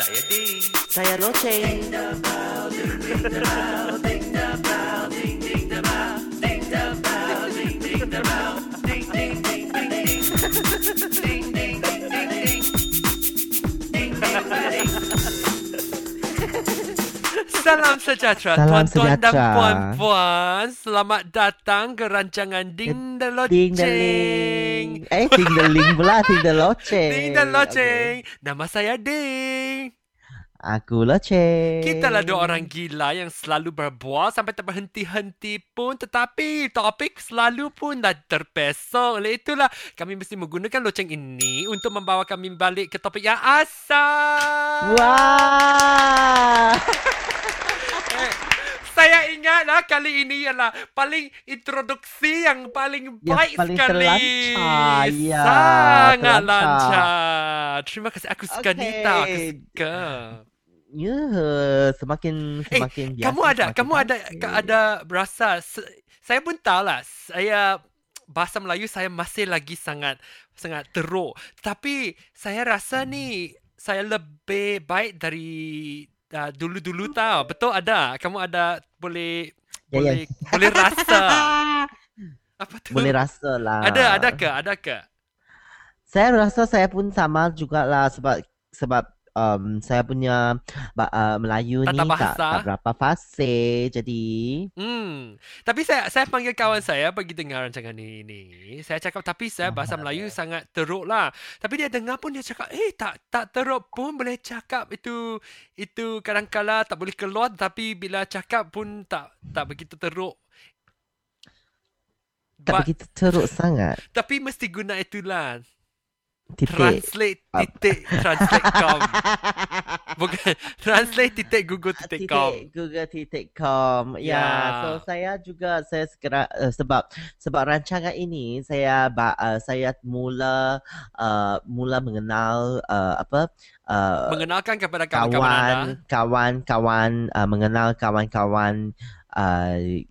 Saya Ding. Saya Loceng. Ding the bell, ding the bell, ding the bell, ding ding the bell, ding the bell, ding ding the bell, ding ding ding ding ding, ding ding ding ding ding, ding ding ding. Salam sejahtera, tuan-tuan dan puan-puan. Selamat datang ke rancangan Ding de Loceng. Ding de Ling pula, Ding de Loceng. Ding de Loceng. Okay. Nama saya Ding. Aku Loceng. Kitalah dua orang gila yang selalu berbual sampai tak berhenti-henti pun. Tetapi topik selalu pun dah terpesong. Oleh itulah kami mesti menggunakan loceng ini untuk membawa kami balik ke topik yang asal. Wah. Saya ingatlah kali ini ialah paling introduksi yang paling baik paling sekali. Terlancar. Ya, sangat terlancar. Lancar. Terima kasih. Aku suka Nita. Aku suka. Ya, semakin biasa. Kamu ada berasa. Saya pun tahulah. Saya bahasa Melayu saya masih lagi sangat teruk. Tapi saya rasa ni saya lebih baik dari dulu-dulu tau. Betul ada. Kamu ada boleh rasa. Apa tu? Boleh rasa lah. Ada ke? Saya rasa saya pun sama jugalah sebab saya punya Melayu ni tak berapa fasih. Jadi tapi saya panggil kawan saya pergi dengar rancangan ini. Saya cakap tapi saya bahasa Melayu sangat teruk lah. Tapi dia dengar pun dia cakap tak teruk pun boleh cakap. Itu kadang-kadang tak boleh keluar tapi bila cakap pun tak begitu teruk. Tak begitu teruk sangat. Tapi mesti guna itulah. Titik. Translate.com. Bukan translate.google.com. Google.com. Ya. So saya segera sebab rancangan ini saya mula mengenal mengenalkan kepada kawan-kawan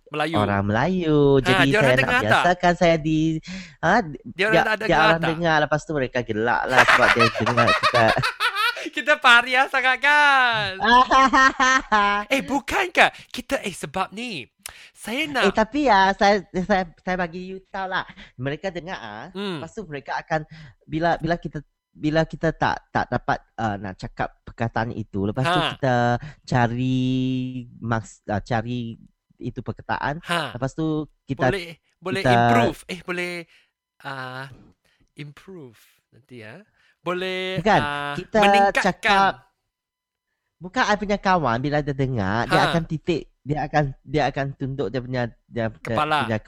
Melayu. Orang Melayu. Jadi saya nak biasakan saya dia orang dengar. Lepas tu mereka gelak lah sebab dia dengar kita pariah sangat kan. Bukankah kita sebab ni saya nak tapi saya bagi you tahu lah mereka dengar lepas tu mereka akan bila kita tak dapat nak cakap perkataan itu lepas tu kita cari itu perkataan lepas tu kita boleh improve improve nanti ya boleh bukan, kita meningkatkan cakap, bukan I punya kawan bila dia dengar dia akan titik dia akan tunduk dia punya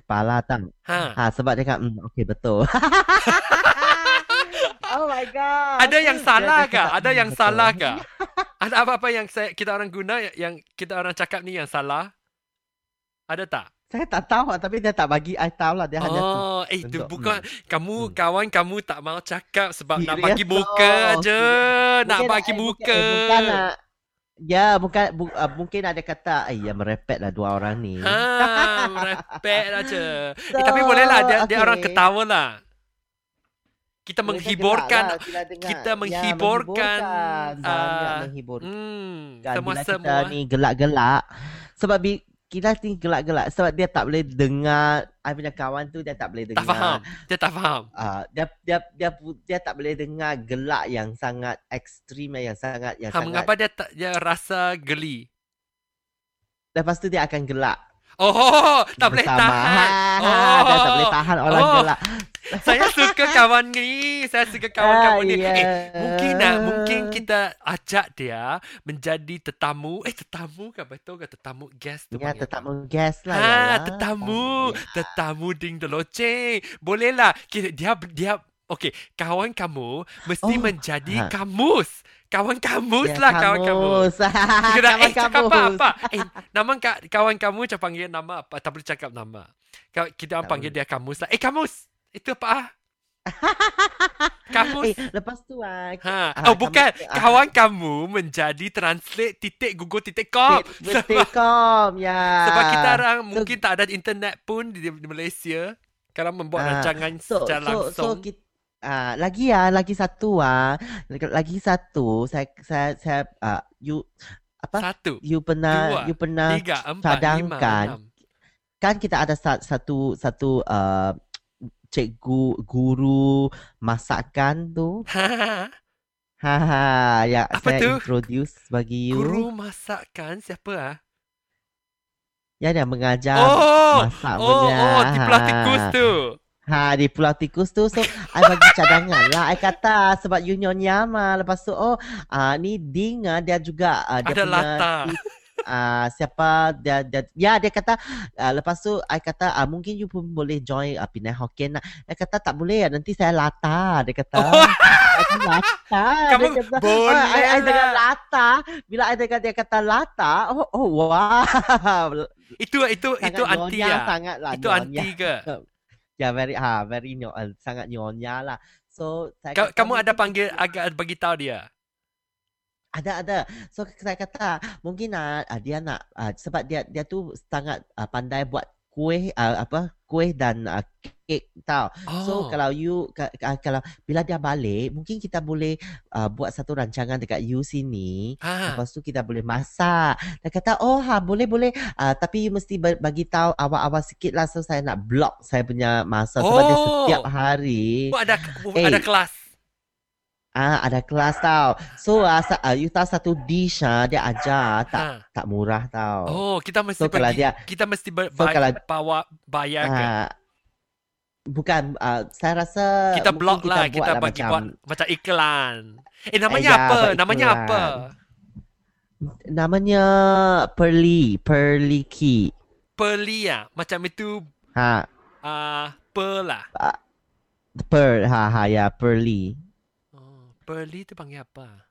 kepala tang sebab dia kan okey betul. Oh my god. Ada yang salah ke? Ada apa-apa yang kita orang guna yang kita orang cakap ni yang salah? Ada tak? Saya tak tahu tapi dia tak bagi I tahu lah dia hanya itu bukan kamu kawan kamu tak mau cakap sebab serius nak bagi muka aje, nak bagi muka. Mungkin ada kata merepet lah dua orang ni. Merepet aje. So, tapi bolehlah dia orang ketawa lah. Kita menghiburkan, semua kita ni gelak-gelak sebab kita ni gelak-gelak sebab dia tak boleh dengar. I punya kawan tu dia tak boleh dengar. Dia tak faham. Dia tak boleh dengar gelak yang sangat ekstrim yang sangat. Mengapa dia rasa geli? Lepas tu dia akan gelak. Tak boleh tahan. Dia tak boleh tahan orang gelak. Saya suka kawan-kawan ni. Mungkin kita ajak dia menjadi tetamu. Tetamu kan betul ke? Tetamu guest tu. Ya, tetamu guest lah. Tetamu Ding de Loceng. Boleh lah. Dia kawan kamu mesti menjadi kamus. Kawan kamus. Cakap apa? Nama kawan kamu cakap panggil nama apa? Tak boleh cakap nama. Kita panggil dia kamus lah. Kamus. Itu apa Kamus. Lepas tu bukan. Kawan kamu menjadi translate.google.com. Sebab kita orang mungkin tak ada internet pun di Malaysia. Kalau membuat rancangan secara langsung. So, Lagi satu. Saya you apa? Satu, you pernah tiga, empat, cadangkan. Lima, kan kita ada satu cikgu guru masakan tu. Haha, ya, apa saya tu? Introduce bagi you. Guru masakan siapa ah? Yang dia mengajar masak benda. Oh, di Pulau Tikus tu. Di Pulau Tikus tu. So, I bagi cadangan lah. I kata sebab you nyonya mah. Lepas tu, ni Ding dia juga. Dia ada punya lata. Siapa dia ya dia kata lepas tu I kata mungkin you pun boleh join Pinang Hokkien lah. Dia kata tak boleh nanti saya lata. Dia kata aku lata. Kamu dia kata, boleh I dengan lata. Bila I dengan dia kata lata, wow. Itu anti ya. Sangatlah itu anti ke? Ya very sangat nyonya lah. So kamu ada panggil agak bagi tahu dia. Ada. So saya kata mungkin dia nak sebab dia tu sangat pandai buat kuih dan kek tau. Oh. So kalau you kalau bila dia balik mungkin kita boleh buat satu rancangan dekat you sini. Lepas tu kita boleh masak. Dia kata boleh. Tapi you mesti bagi tahu awal-awal sikit lah, so saya nak block saya punya masa sebab dia setiap hari. Ada kelas. Ada kelas tau. So, you tahu satu dish dia ajar tak murah tau. Oh, kita mesti bayar ke? Bukan, saya rasa kita block lah, kita bagi buat macam iklan. Namanya apa? Namanya Perli Key. Perli ya? Macam itu Pearl lah. Pearl, ya, Perli. Perli tu panggil apa?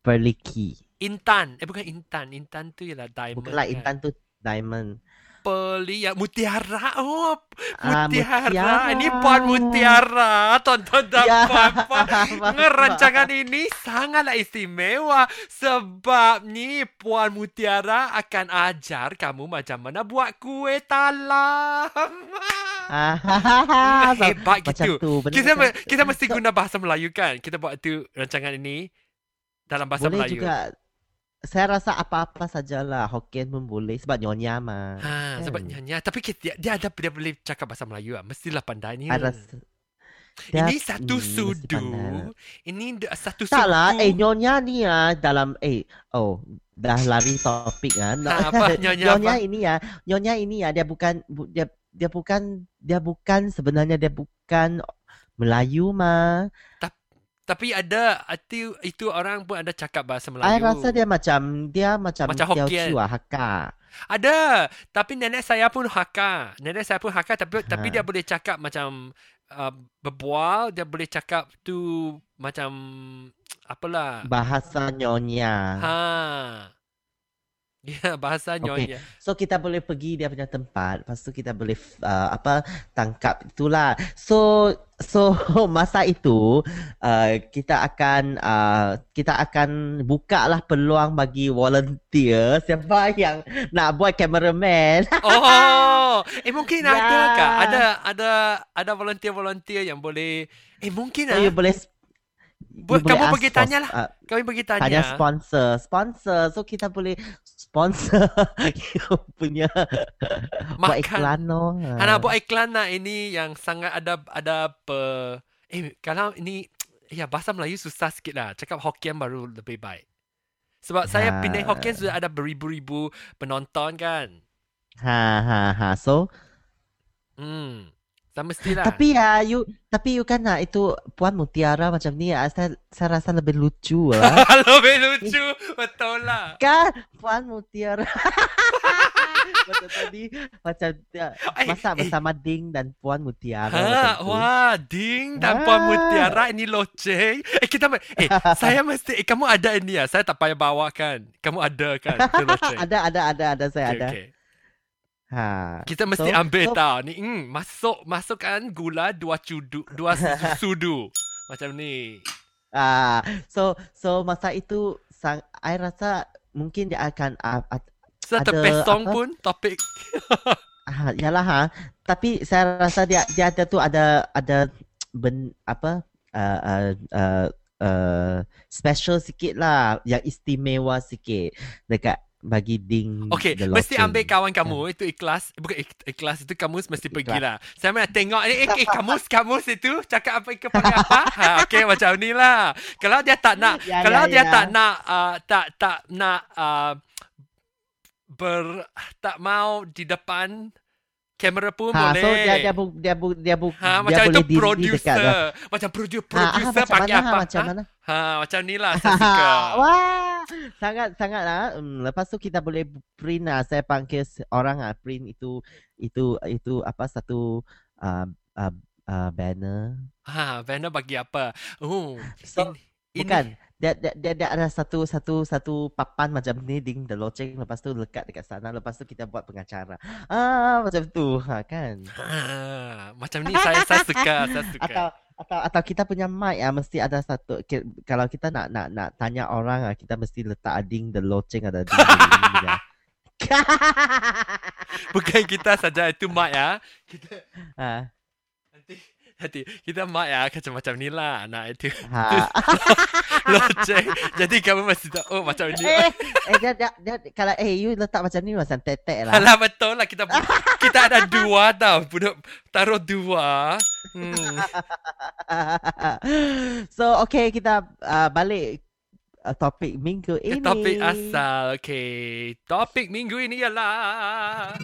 Perli Key. Intan. Bukan Intan. Intan tu ialah diamond. Bukanlah kan? Intan tu diamond. Perli ya. Mutiara. Mutiara. Ini Puan Mutiara. Tonton dan Puan. Rancangan ini sangatlah istimewa. Sebab ni Puan Mutiara akan ajar kamu macam mana buat kuih talam. Hebat gitu. Kita mesti guna bahasa Melayu kan. Kita buat tu rancangan ini dalam bahasa boleh Melayu. Boleh juga. Saya rasa apa-apa sajalah. Hokkien pun boleh sebab nyonya mah. Sebab nyonya. Tapi dia boleh cakap bahasa Melayu lah. Mestilah pandai ni. Ini satu sudu. Ini satu sudu. Taklah. Nyonya ni dalam dah lari topik kan. Apa nyonya ini ya. Nyonya ini ya dia bukan sebenarnya dia bukan Melayu mah. Tapi ada itu orang pun ada cakap bahasa Melayu. Saya rasa dia macam Hokkien. Hakka. Ada, tapi nenek saya pun Hakka tapi dia boleh cakap macam berbual, dia boleh cakap tu macam apalah bahasa nyonya. Ya, bahasa nyonya. Okay. So kita boleh pergi dia punya tempat, lepas tu kita boleh tangkap itulah. So masa itu kita akan bukalah peluang bagi volunteer siapa yang nak buat cameraman. Mungkin ada volunteer yang boleh mungkin so, Kamu pergi tanyalah. Tanya sponsor. So kita boleh sponsor punya buat iklan noh. Buat iklan lah ini yang sangat ada kalau ini ya bahasa Melayu susah sikit lah. Cakap Hokkien baru lebih baik. Sebab saya Pinang Hokkien sudah ada beribu-ribu penonton kan. So mestilah. Tapi ya, you kan nak itu Puan Mutiara macam ni, saya rasa lebih lucu lah. Lebih lucu, betul lah. Kan Puan Mutiara. Betul tadi macam masak bersama Ding dan Puan Mutiara. Ding dan Puan Mutiara ini loceng. Saya mesti kamu ada ini ya. Saya tak payah bawa kan. Kamu ada kan? Ada saya ada. Okay. Kita mesti ambil tau ni. Masukkan gula 2 sudu macam ni. So masa itu I rasa mungkin dia akan ada pesong pun topik. Yalah. Tapi saya rasa dia ada special sikit lah, yang istimewa sikit dekat bagi Ding. Okay, mesti ambil kawan kamu, itu ikhlas. Bukan ikhlas, itu kamus mesti pergi lah. Saya nak tengok, kamus itu cakap apa, ke pakai apa. Ha, okay, macam ni lah. Kalau dia tak nak, tak mau di depan kamera pun boleh. So dia macam boleh itu producer. Macam producer pakai apa. Macam ni lah saya suka. Wah, sangat lah. Lepas tu kita boleh print lah. Saya panggil orang lah print itu apa satu banner. Banner bagi apa? So, bukan. Dia ada satu papan macam ni, Ding de Loceng, lepas tu lekat dekat sana, lepas tu kita buat pengacara. Macam tu kan. Macam ni saya suka, saya suka. Atau kita punya mic mesti ada satu, kalau kita nak tanya orang kita mesti letak Ding de Loceng ada Ding de Loceng. Bukan kita saja itu mic . Kita nanti kita mic macam-macam ni lah anak itu. Loceng. Jadi kamu masih tak macam ni. Dia kalau you letak macam ni macam tetek lah. Alah, betul lah, kita ada dua tau. Taruh dua. So okay, kita balik topik minggu ini. Topik asal. Okay, topik minggu ini ialah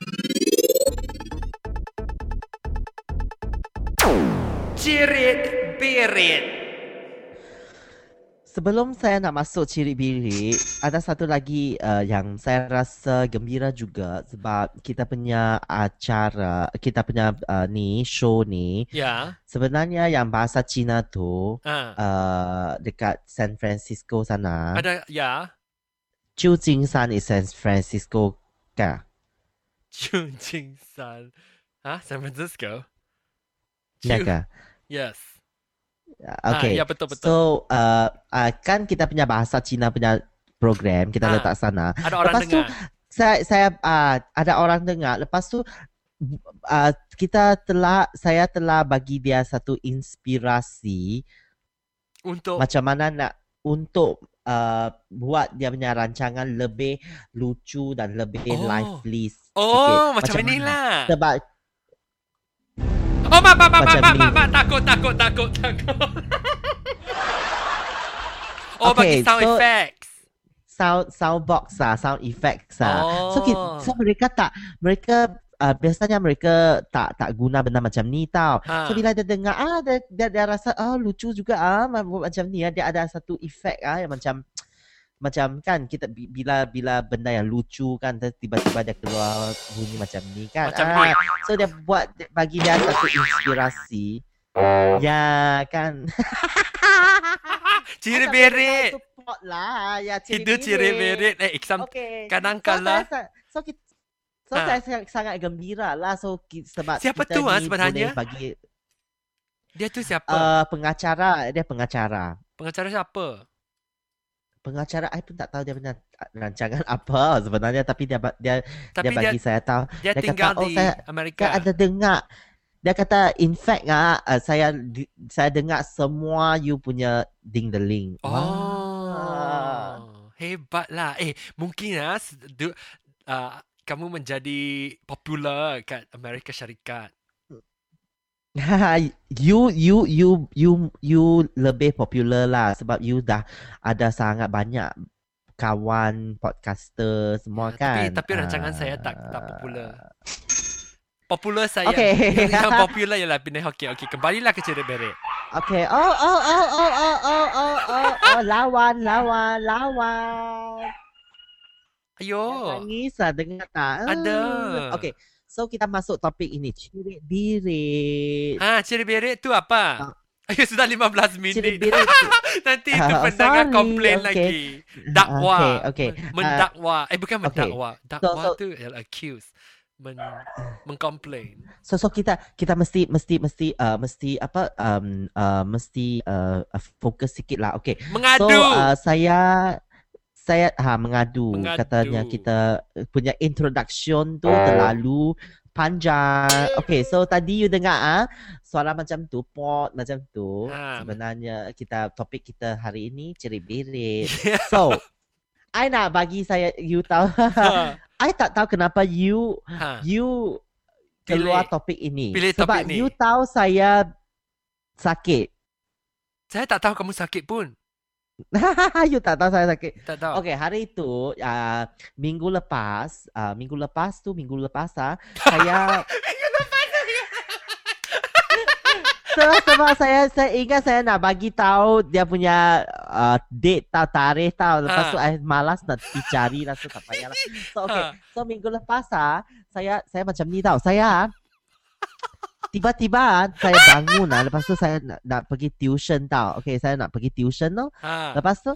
cirit-birit. Sebelum saya nak masuk cirit-birit, ada satu lagi yang saya rasa gembira juga sebab kita punya acara, kita punya show ni. Yeah. Sebenarnya yang bahasa Cina tu dekat San Francisco sana. Ada, ya. Yeah. Chongqing San is San Francisco kah? Chongqing San. San Francisco? Ya kah? Yes. Okay, ya, betul. So, kan kita punya bahasa Cina punya program kita letak sana. Ada orang lepas dengar. Tu, saya ada orang dengar. Lepas tu saya telah bagi dia satu inspirasi untuk macam mana nak buat dia punya rancangan lebih lucu dan lebih lively. Macam inilah. Sebab mak takut. Okay, bagi sound effects. Sound box sound effects So mereka biasanya mereka tak guna benda macam ni tau. So bila dia dengar dia rasa lucu juga macam ni . Dia ada satu effect yang macam kan kita bila benda yang lucu kan tiba-tiba dia keluar bunyi macam ni kan. So dia buat bagi dia satu inspirasi. Ya kan. Ciri-birit. Support lah. Ya ciri-birit. Okay. Kadang-kadang saya sangat gembira lah. So sebab siapa kita tu ni sebenarnya? Bagi dia tu siapa? Pengacara. Pengacara siapa? Pengacara, saya pun tak tahu dia punya rancangan apa sebenarnya, tapi dia bagi saya tahu. Dia tinggal kata, di Amerika. Saya ada dengar. Dia kata, in fact, saya dengar semua you punya Ding de Loceng. Hebatlah. Mungkin kamu menjadi popular kat Amerika Syarikat. You lebih popular lah sebab you dah ada sangat banyak kawan podcaster semua kan. Tapi rancangan saya tak popular. Popular saya. Okay. Yang popular ialah Pinang Hokkien. Okay, kembalilah ke cirit-birit. Okay. Lawan. Ayo. Nangis lah, dengar tak? Ada. Okay. So kita masuk topik ini, cirit-birit. Cirit-birit tu apa? Ayo, sudah 15 minit. Cirit-birit. Nanti itu pendengar komplain lagi. Dakwa. Okay. Mendakwa. Bukan mendakwa. Okay. Dakwa so, tu ialah accuse. Mengkomplain. So kita mesti fokus sikit lah. Okay. Mengadu. So saya mengadu katanya kita punya introduction tu terlalu panjang. Okay, so tadi you dengar suara macam tu, pot macam tu. Sebenarnya kita topik kita hari ini cerit-berit. Yeah. So, I nak bagi saya you tahu. I tak tahu kenapa you you keluar topik ini. Sebab topik you ni tahu saya sakit. Saya tak tahu kamu sakit pun. You tak tahu saya sakit. Tak tahu. Okay, hari itu minggu lepas saya sebab saya ingat saya nak bagi tahu dia punya date tahu, tarikh tahu. Lepas tu I malas nak dicari lah, so tak payah lah. So okay, so minggu lepas saya macam ni tahu. Saya tiba-tiba saya bangun lah. Lepas tu saya nak pergi tuition tau. Okay, saya nak pergi tuition tau. Lepas tu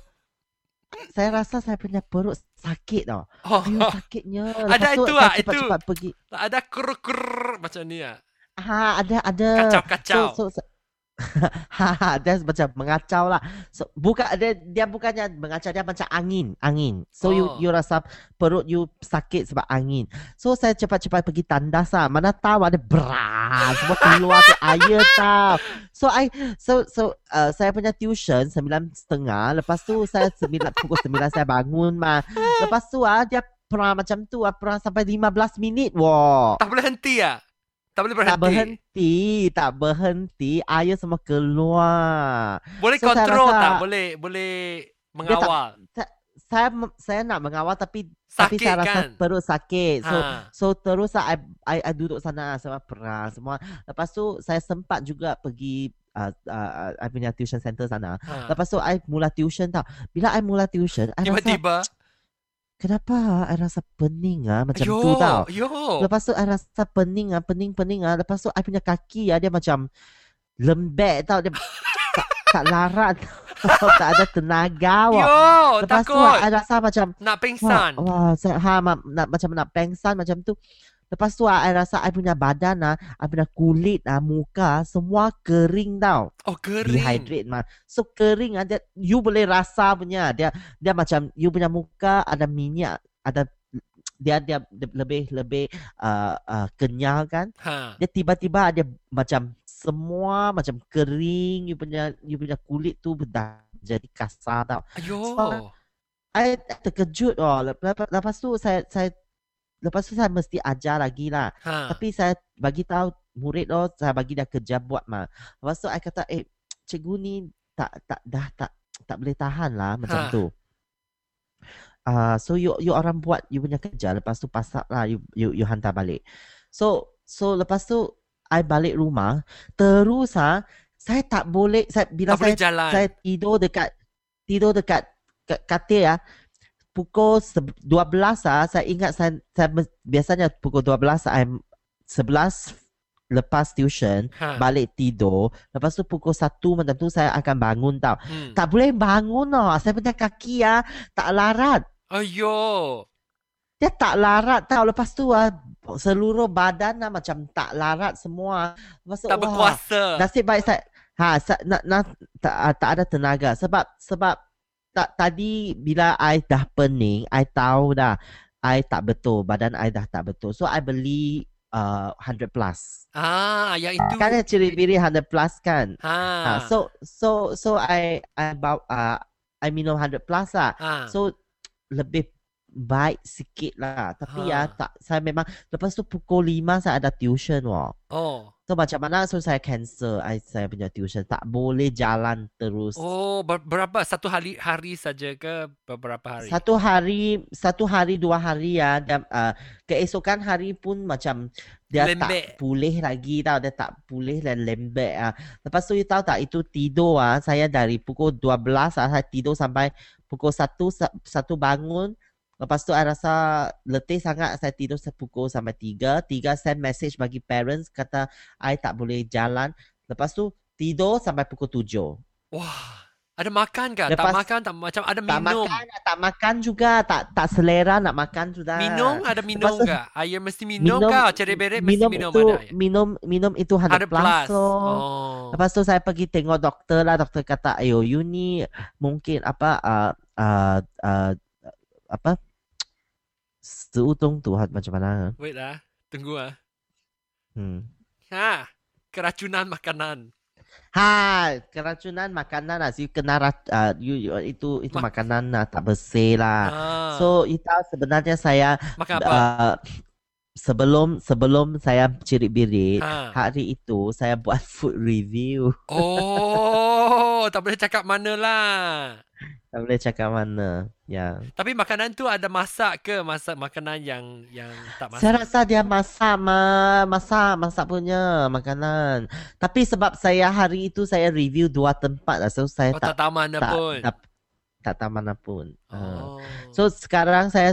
saya rasa saya punya perut sakit tau. Sakitnya. Lepas ada tu, itu lah. Itu cepat pergi. Ada kurur-kurur macam ni lah. Ada. Kacau-kacau. So, dia macam mengacau lah. So, dia bukannya mengacau, dia macam angin. So you rasa perut you sakit sebab angin. So saya cepat-cepat pergi tandas lah. Mana tahu ada beras semua keluar tu air tau. So saya punya tuition 9:30. Lepas tu saya pukul 9 saya bangun mah. Lepas tu dia perang macam tu perang sampai 15 minit. Wow. Tak boleh henti lah. Tak berhenti. Air semua keluar. Boleh so kontrol tak? Boleh mengawal. Saya nak mengawal tapi saya rasa kan? Perut sakit. So terus I duduk sana sama perang semua. Lepas tu saya sempat juga pergi I punya tuition center sana. Lepas tu I mula tuition tau. Bila I mula tuition, I tiba-tiba rasa, kenapa I rasa pening macam tu tau. Lepas tu I rasa pening. Lepas tu I punya kaki dia macam lembek tau. Dia tak larat. Tak ada tenaga. Lepas takut. Tu I rasa macam nak pengsan. Macam nak pengsan macam tu. Lepas tu I rasa I punya badan I punya kulit muka semua kering tau. Kering. Dehydrate mah. So kering dia, you boleh rasa punya dia macam you punya muka ada minyak, ada dia lebih kenyal kan. Dia tiba-tiba dia macam semua macam kering, you punya kulit tu dah jadi kasar tau. So, I terkejut. Lepas tu saya mesti ajar lagi lah. Tapi saya bagi tahu murid saya bagi dia kerja buat mah. Lepas tu saya kata, cikgu ni tak boleh tahan lah macam tu. So you orang buat you punya kerja, lepas tu pasak lah you hantar balik. So lepas tu I balik rumah terus saya tak boleh bila tak saya tidur dekat katil Pukul 12 saya ingat saya biasanya pukul 12 I'm 11 lepas tuition balik tidur. Lepas tu pukul 1 macam tu saya akan bangun tau. Tak boleh bangun saya punya kaki tak larat. Ayo. Dia tak larat tau. Lepas tu seluruh badan macam tak larat semua. Lepas tu, tak berkuasa. Nasib baik saya tak ada tenaga sebab tadi bila I dah pening, I tahu dah I tak betul. Badan I dah tak betul. So, I beli 100 Plus. Yang itu. Kan ciri-ciri 100 Plus kan. So I minum 100 Plus lah. So, lebih baik sikit lah. Tapi saya memang, lepas tu pukul 5 saya ada tuition So macam mana, so saya cancel saya punya tuition. Tak boleh jalan terus. Berapa? Satu hari saja ke beberapa hari? Satu hari 2 hari keesokan hari pun macam dia lembek. Tak pulih lagi tau. Dia tak pulih dan lembek Lepas tu you tahu tak, itu tidur saya dari pukul 12 saya tidur sampai pukul 1 bangun. Lepas tu, saya rasa letih sangat. Saya tidur pukul sampai 3. 3 send message bagi parents. Kata, saya tak boleh jalan. Lepas tu, tidur sampai pukul 7. Wah. Ada makan ke? Tak makan? Tak macam ada minum? Tak makan juga. Tak selera nak makan sudah. Minum? Ada minum ke? Air mesti minum ke? Cereberet mesti minum ada air? Minum itu 100 plus. Lepas tu saya pergi tengok doktor lah. Doktor kata, ayo you ni mungkin apa? Seutung tu macam mana? Wait lah. Tunggu Ha, keracunan makanan. Ha, keracunan makanan lah. You kena itu makanan lah, tak bersih lah. Ah. So itu sebenarnya saya makan apa? Sebelum saya cirit-birit, hari itu saya buat food review. Oh, tak boleh cakap mana lah. Tak boleh cakap mana. Ya. Tapi makanan tu ada masak ke? Masak makanan yang tak masak? Saya rasa dia masak, masak punya makanan. Tapi sebab saya hari itu saya review 2 tempat lah. So saya tak tahu mana pun. Tak tahu mana pun. Oh. So sekarang saya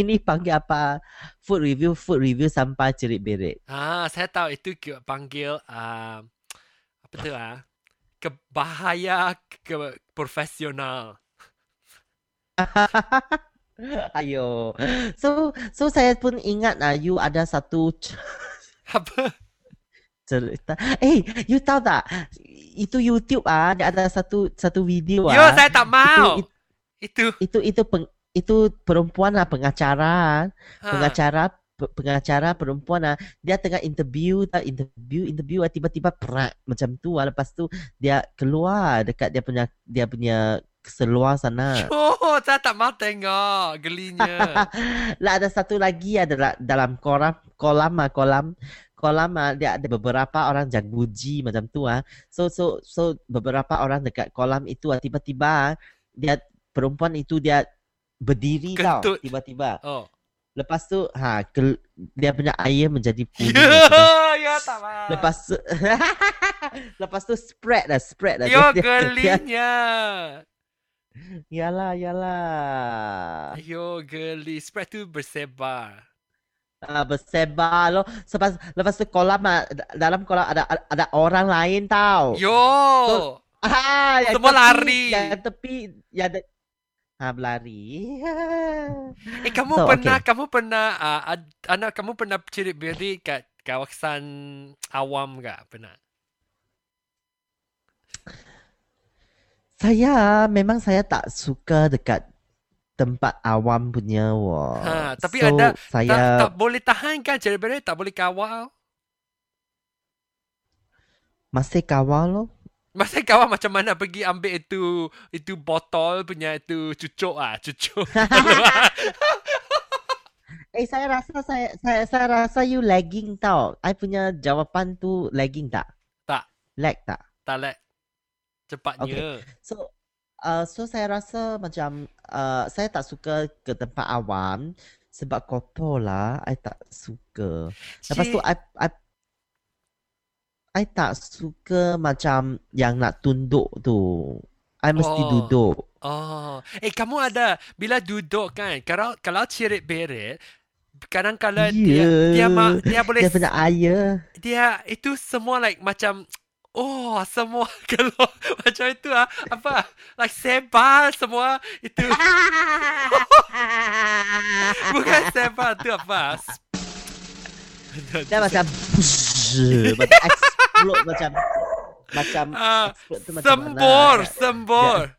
ini panggil apa? Food review sampai cerit-berit. Ah, saya tahu itu panggil apa tu lah? Kebahaya profesional. Ayo. So saya pun ingat you ada satu apa? Cerita. You tahu tak? Itu YouTube dia ada satu video Yo, saya tak mau. Itu perempuan lah, pengacara perempuan lah. Dia tengah interview tiba-tiba perak macam tu lah. Lepas tu dia keluar dekat dia punya seluar sana. Oh, saya tak mau tengok, gelinya. Lah ada satu lagi ada dalam kolam dia ada beberapa orang jaguji macam tu ah. So beberapa orang dekat kolam itu tiba-tiba dia perempuan itu dia berdiri kentut. Tau tiba-tiba. Oh. Lepas tu dia punya air menjadi kuning. Ya tak lah. Lepas tu spread lah. Yo gelinya. Yalah. Yo geli, spread tu bersebar. Bersebar loh. Lepas tu kolam dalam kolam ada orang lain tau. Yo. So, semua tepi, lari. Yang tepi ya ada berlari. Kamu pernah cirit-birit kat kawasan awam ke? Pernah? Saya memang tak suka dekat tempat awam punya. Tapi so, ada saya tak boleh tahan kan cirit-birit, tak boleh kawal. Masih kawal loh. Masa kawan macam mana pergi ambil itu botol punya itu cucuk. Saya rasa you lagging tau. I punya jawapan tu lagging tak? Tak. Lag tak? Tak lag. Cepatnya. Okay. So saya rasa macam saya tak suka ke tempat awam sebab kotor lah. I tak suka. Lepas tu I tak suka macam yang nak tunduk tu. I mesti duduk. Oh. Kamu ada bila duduk kan? Kalau cirit-berit, kadang-kadang dia boleh dia punya air. Dia itu semua like macam semua kalau macam itu apa? Like sebar semua itu. Bukan sebar tu apa? Dia macam explode macam explode tu macam sembur.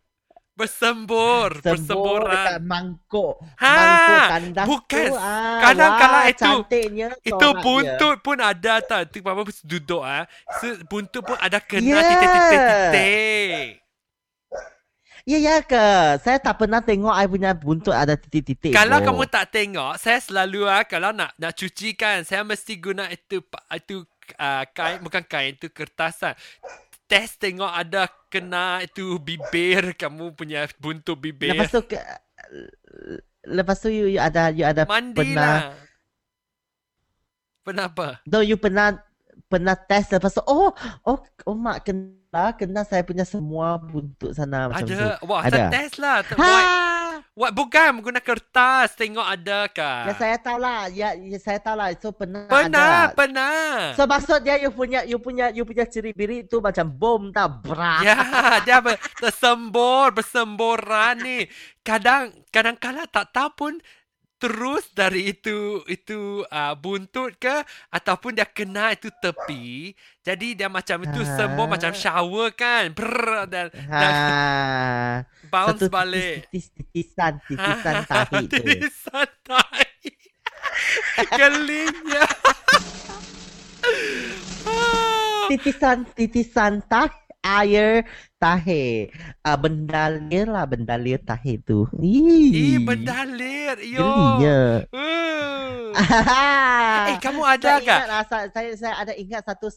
Bersembur dekat mangkuk kandang. Bukan tu, kadang-kala itu buntut pun ada tau. Tu mama duduk So, buntut pun ada kena titik-titik. Ya ke? Saya tak pernah tengok I punya buntut ada titik-titik. Kalau kamu tak tengok, saya selalu kalau nak cuci kan, saya mesti guna itu kain, bukan kain, itu kertasan. Test tengok ada kena itu bibir kamu punya buntut bibir. Lepas tu you ada mandilah. Pernah apa? No, you pernah test lepas tu mak kena saya punya semua buntut sana macam ada. Tu. Wah, ada. Test lah. What bukan guna kertas tengok ada ke? Ya saya tahu lah. Ya saya tahu lah. So pernah. So maksud dia you punya ciri-biri tu macam bom tak berat. Ya, dia bersemboran ni. Kadang-kadang tak tahu pun terus dari itu buntut ke ataupun dia kena itu tepi, jadi dia macam itu semua macam shower kan, dan bounce balik. Titisan tahi tu. Gelinya. titisan air tahir. Bendalir lah, bendalir tahir tu. Ih, bendalir. Yo. Gelinya. Eh, kamu ada ke? Saya ada ingat satu.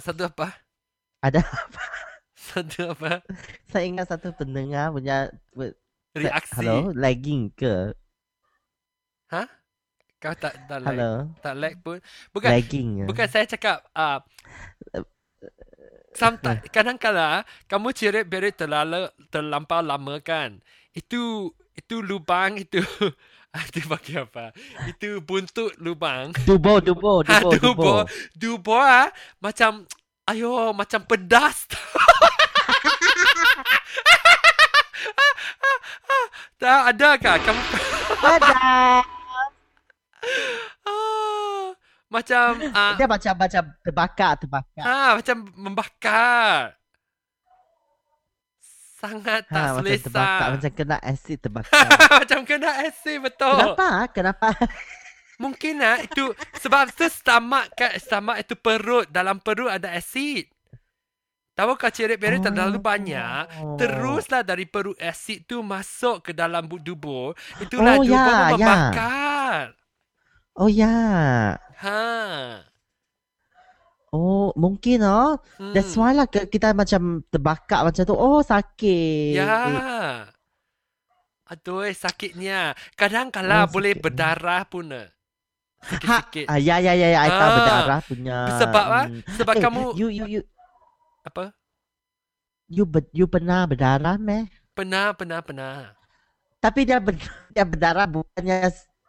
Satu apa? Ada apa? Satu apa? Saya ingat satu pendengar punya reaksi. Hello, lagging ke? Hah? Kau tak lag. Hello. Tak lag pun. Bukan lagging. Bukan saya cakap sometimes kadang-kadang kamu cerit-berit terlampau lama kan. Itu lubang itu. Itu bagi apa? Itu buntut lubang. Dubur ah, macam ayo macam pedas. Tak ada kah kamu? Ada. Macam dia macam terbakar. Macam membakar. Sangat tak selesa. Macam terbakar, macam kena asid terbakar. Macam kena asid betul. Kenapa? Mungkin itu sebab itu stomach itu perut, dalam perut ada asid. Tahu kau cerit-berit terlalu banyak, teruslah dari perut asid tu masuk ke dalam dubur, itulah dubur membakar. Oh ya. Oh, mungkin that's why lah kita macam terbakar macam tu. Oh, sakit. Ya. Aduh, sakitnya. Kadang-kadang boleh berdarah pun. Sikit-sikit. Ya. I tahu berdarah punya. Sebab sebab kamu you apa? You pernah berdarah meh? Pernah. Tapi dia berdarah bukannya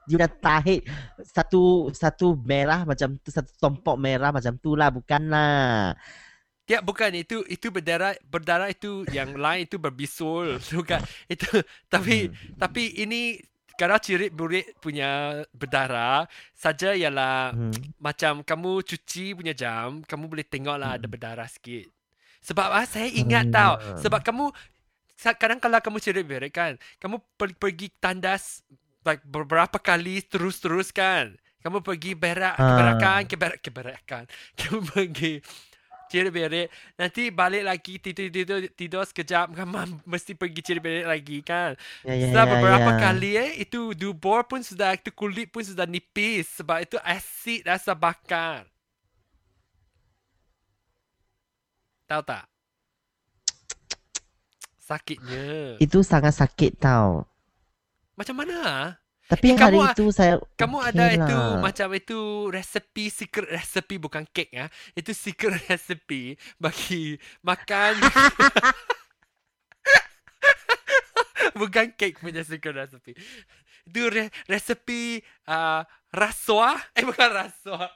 dia tahit satu merah macam tu, satu tompok merah macam tu lah, bukanlah. Ya, bukan itu berdarah itu yang lain itu berbisul bukan itu tapi ini kalau cirit-berit punya berdarah saja ialah macam kamu cuci punya jam, kamu boleh tengoklah ada berdarah sikit. Sebab saya ingat tau, sebab kamu kadang-kadang kamu cerit-berit kan, kamu pergi tandas like beberapa kali terus-terus kan. Kamu pergi berak, kamu pergi cerit-berit, nanti balik lagi tidur sekejap, kamu mesti pergi cerit-berit lagi kan. Beberapa kali itu dubur pun sudah, itu kulit pun sudah nipis sebab itu asid rasa bakar. Tahu tak? Sakitnya. Itu sangat sakit tau. Macam mana? Tapi hari itu saya kamu ada lah. Itu macam itu resepi, secret resepi, bukan kek ya. Itu secret resepi bagi makan. Bukan kek punya secret resepi. Itu resepi rasuah. Bukan rasuah.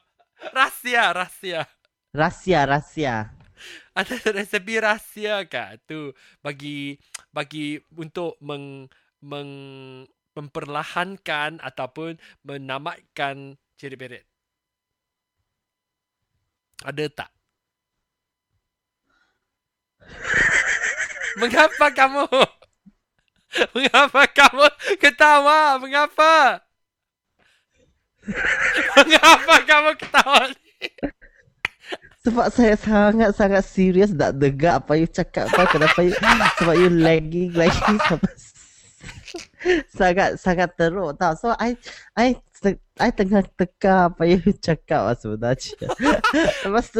Rahsia. Ada resepi rahsia kah? Tu bagi untuk memperlahankan ataupun menamatkan cerit-berit. Ada tak? Mengapa kamu ketawa? Mengapa kamu ketawa ni? Sebab saya sangat-sangat serius tak dengar apa you cakap. Kenapa you? Sebab you lagging sangat teruk tau. So I tengah teka apa yang cakap sebenarnya. Lepas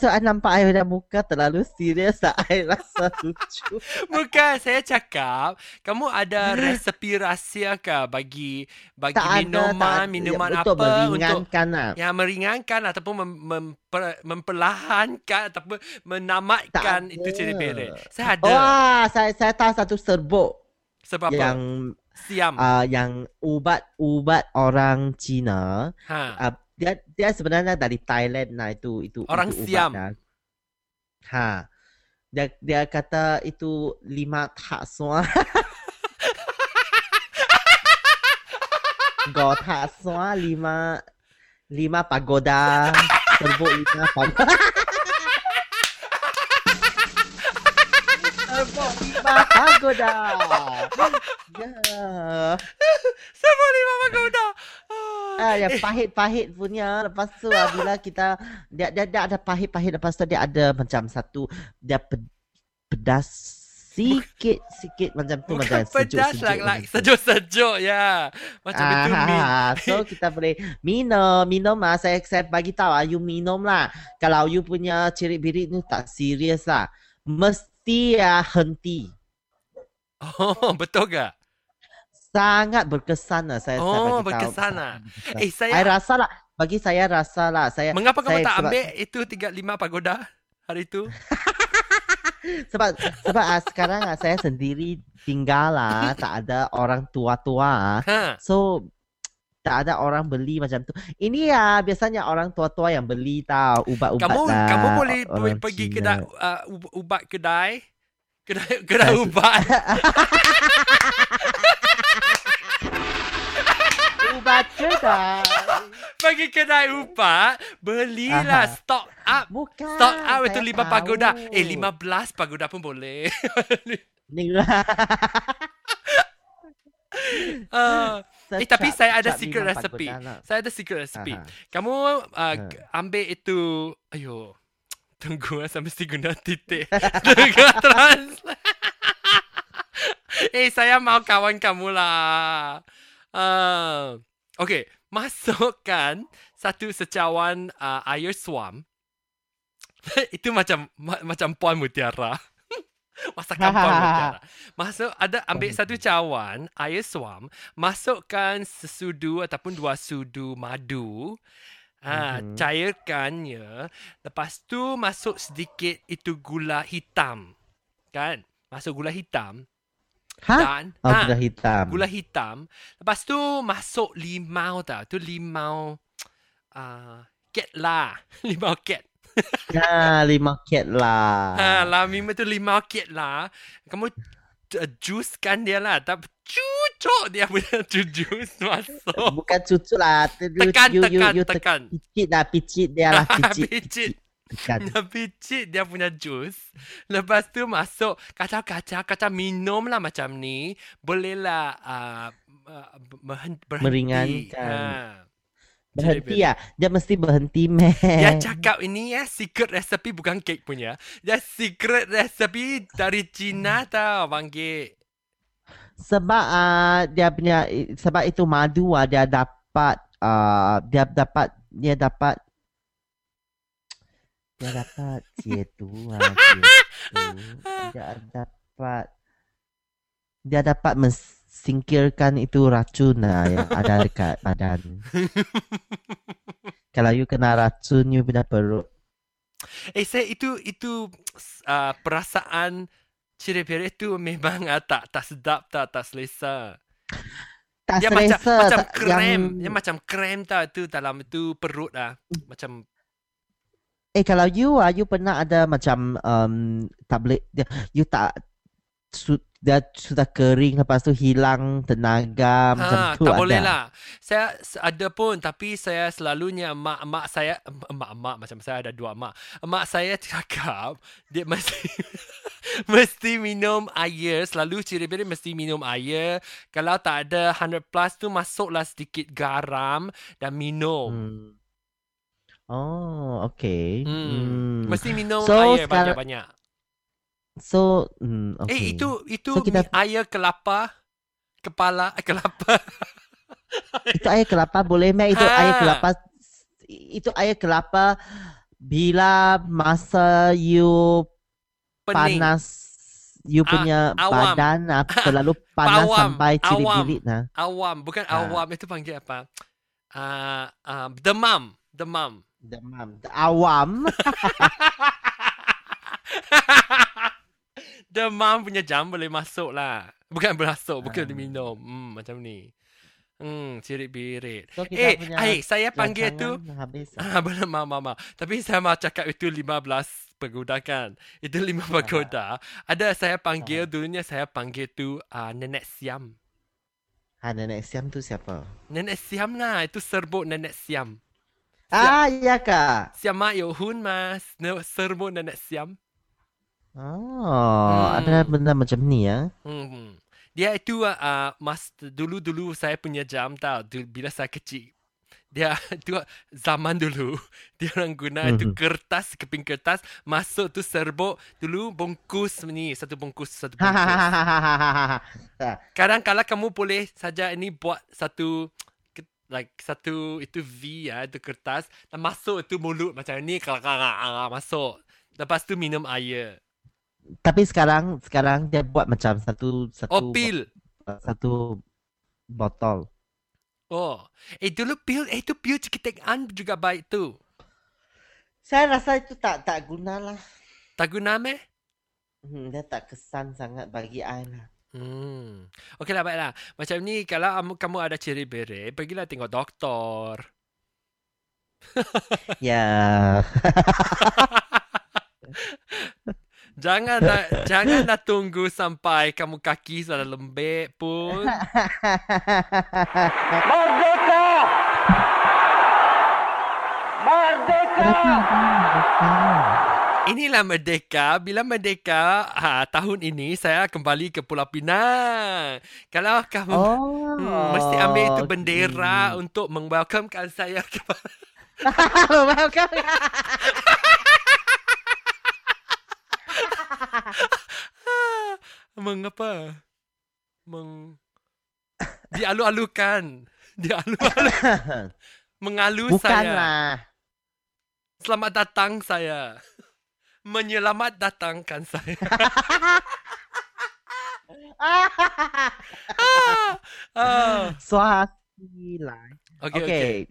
tu I nampak I dah muka terlalu serius, I rasa lucu. Bukan saya cakap, kamu ada resepi rahsia ke bagi minuman apa meringankan untuk yang meringankan ataupun memperlahankan ataupun menamatkan tak itu cerit-berit. Saya ada. Wah, saya tahu satu serbuk. Sebab yang Siam yang ubat orang Cina dia sebenarnya dari Thailand lah, itu orang itu Siam ubat, dia kata itu 5 tak suan 5 tak suan 5 pagoda serbuk 5 pagoda serbuk 5 pagoda. Ya. Serbuk 5 pagoda. Ada pahit-pahit punya. Lepas tu bila kita dia ada pahit-pahit, lepas tu dia ada macam satu dia pedas sikit-sikit macam tu. Bukan macam sejuk-sejuk lah, sejuk-sejuk ya. Yeah. Macam itu min. So kita boleh minum lah. Saya bagi tahu lah, you minum lah. Kalau you punya cirit-birit ni tak serius lah. Mesti henti. Oh, betul ke? Sangat berkesan lah saya bagi tahu. Oh, berkesan lah. Saya rasa lah, bagi saya rasa lah. Mengapa kamu tak ambil itu 35 pagoda hari itu? Sebab sekarang saya sendiri tinggal lah, tak ada orang tua-tua. So tak ada orang beli macam tu. Ini biasanya orang tua-tua yang beli tau, ubat-ubat. Kamu boleh pergi kedai ubat kedai ubat. Ubat kedai. Pergi kedai ubat, belilah stok up. Bukan, stok up itu 5 pagoda. 15 pagoda pun boleh. Tapi saya ada secret recipe. Saya ada secret recipe. Kamu ambil itu. Ayo. Tunggu saya mesti guna titik. Tunggu translate. Saya mau kawan kamu lah. Okay. Masukkan satu secawan air suam. Itu macam Puan Mutiara. Masakan Puan Mutiara. Masuk ada ambil satu cawan air suam, masukkan sesudu ataupun 2 sudu madu. Cairkannya. Lepas tu masuk sedikit itu gula hitam. Kan? Masuk gula hitam. Gula hitam. Gula hitam. Lepas tu masuk limau tau. Tu limau cat lah. Limau cat. Limau cat lah. Limau tu limau cat lah. Kamu juskan dia lah. Tapi cucuk dia punya jus masuk. Bukan cucuk lah. Tekan. Picit dia lah. Picit. Dia picit dia punya jus. Lepas tu masuk kacau minum lah macam ni. Bolehlah berhenti. Meringankan. Berhenti ya. Dia mesti berhenti meh. Dia cakap ini secret recipe bukan kek punya. Dia secret recipe dari Cina tau panggil. Sebab dia punya sebab itu madu dia dapat dia dapat mensingkirkan itu racun yang ada dekat badan. Kalau you kena racun you benda perut. Saya itu perasaan ciri-ciri itu memang tak sedap, tak selesa. Tak dia selesa. Macam krem, yang... dia macam krem tau tu dalam tu perut lah. Macam kalau you pernah ada macam tablet dia, you tak dia sudah kering lepas tu hilang tenaga macam tu tak ada. Tak boleh lah. Saya ada pun tapi saya selalunya mak saya macam saya ada 2 mak. Mak saya cakap dia mesti mesti minum air, selalu ciri-ciri mesti minum air. Kalau tak ada 100 plus tu masuklah sedikit garam dan minum. Oh, okay. Mesti minum air banyak-banyak. So, okay. Itu so kita... air kelapa, kelapa. Itu air kelapa boleh meh? Itu air kelapa. Itu air kelapa bila masa you pening. Panas. You punya badan terlalu panas sampai ciri-ciri nah. Awam, bukan awam. Itu panggil apa? Demam. Demam. Awam. Demam punya jam boleh masuk lah. Bukan berasuk. Bukan diminum. Macam ni. Cirit-birit. So, saya panggil tu. Benar, mama. Tapi saya mau cakap itu 15 pagoda kan. Itu 5 pagoda. Ada saya panggil. Dulunya saya panggil tu Nenek Siam. Nenek Siam tu siapa? Nenek Siam lah. Itu serbuk Nenek Siam. Ya kak. Siam Mak Yohun mas. Serbu Nenek Siam. Ada benda macam ni ya. Dia itu dulu-dulu saya punya jam tau. Bila saya kecil. Dia tu zaman dulu dia orang guna tu kertas, keping kertas, masuk tu serbuk dulu, bungkus ni, satu bungkus, satu bungkus. Kadang-kadang kamu boleh saja ini buat satu like satu itu V ya, itu kertas, dan masuk tu mulut macam ni, masuk. Lepas tu minum air. Tapi sekarang dia buat macam satu pil. Satu botol. Oh, dulu pil, itu pil cekitan juga baik tu. Saya rasa itu tak gunalah. Tak guna meh? Dia tak kesan sangat bagi I lah. Okey lah, baiklah. Macam ni, kalau kamu ada ciri beri, pergilah tengok doktor. Ya. Janganlah tunggu sampai kamu kaki sudah lembek pun. Merdeka! Merdeka! Inilah Merdeka. Bila Merdeka, tahun ini saya kembali ke Pulau Pinang. Kalau kamu mesti ambil itu bendera untuk mengwelcomekan saya kepada... Welcome! Mengapa? Dialu-alukan. Mengalu bukan saya. Bukanlah. Selamat datang saya. Menyelamat datangkan saya. Swasti lah. Okay.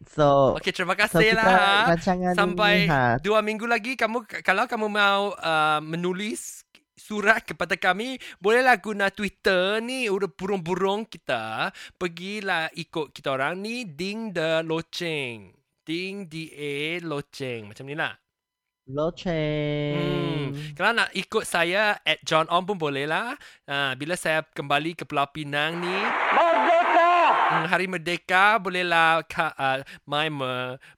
Okay, terima kasih lah. Sampai 2 minggu lagi, kalau kamu mau menulis surat kepada kami, bolehlah guna Twitter ni, burung-burung kita. Pergilah ikut kita orang ni, Ding de Loceng. Ding de Loceng. Macam ni lah. Loceng. Kalau nak ikut saya, @JohnOm pun bolehlah. Bila saya kembali ke Pulau Pinang ni, Merdeka! Hari Merdeka, bolehlah Mai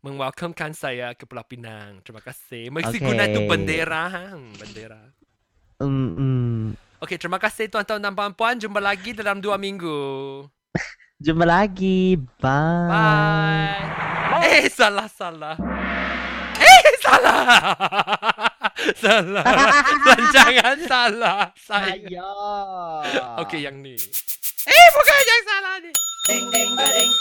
mengwelcomekan saya ke Pulau Pinang. Terima kasih. Mesti guna tu bendera. Bendera. Okay, terima kasih tuan-tuan dan puan-puan. Jumpa lagi dalam 2 minggu. Jumpa lagi. Bye. Salah. Salah. Jangan salah. Saya. Okay, yang ni. Bukan yang salah ni. Ding ding ding.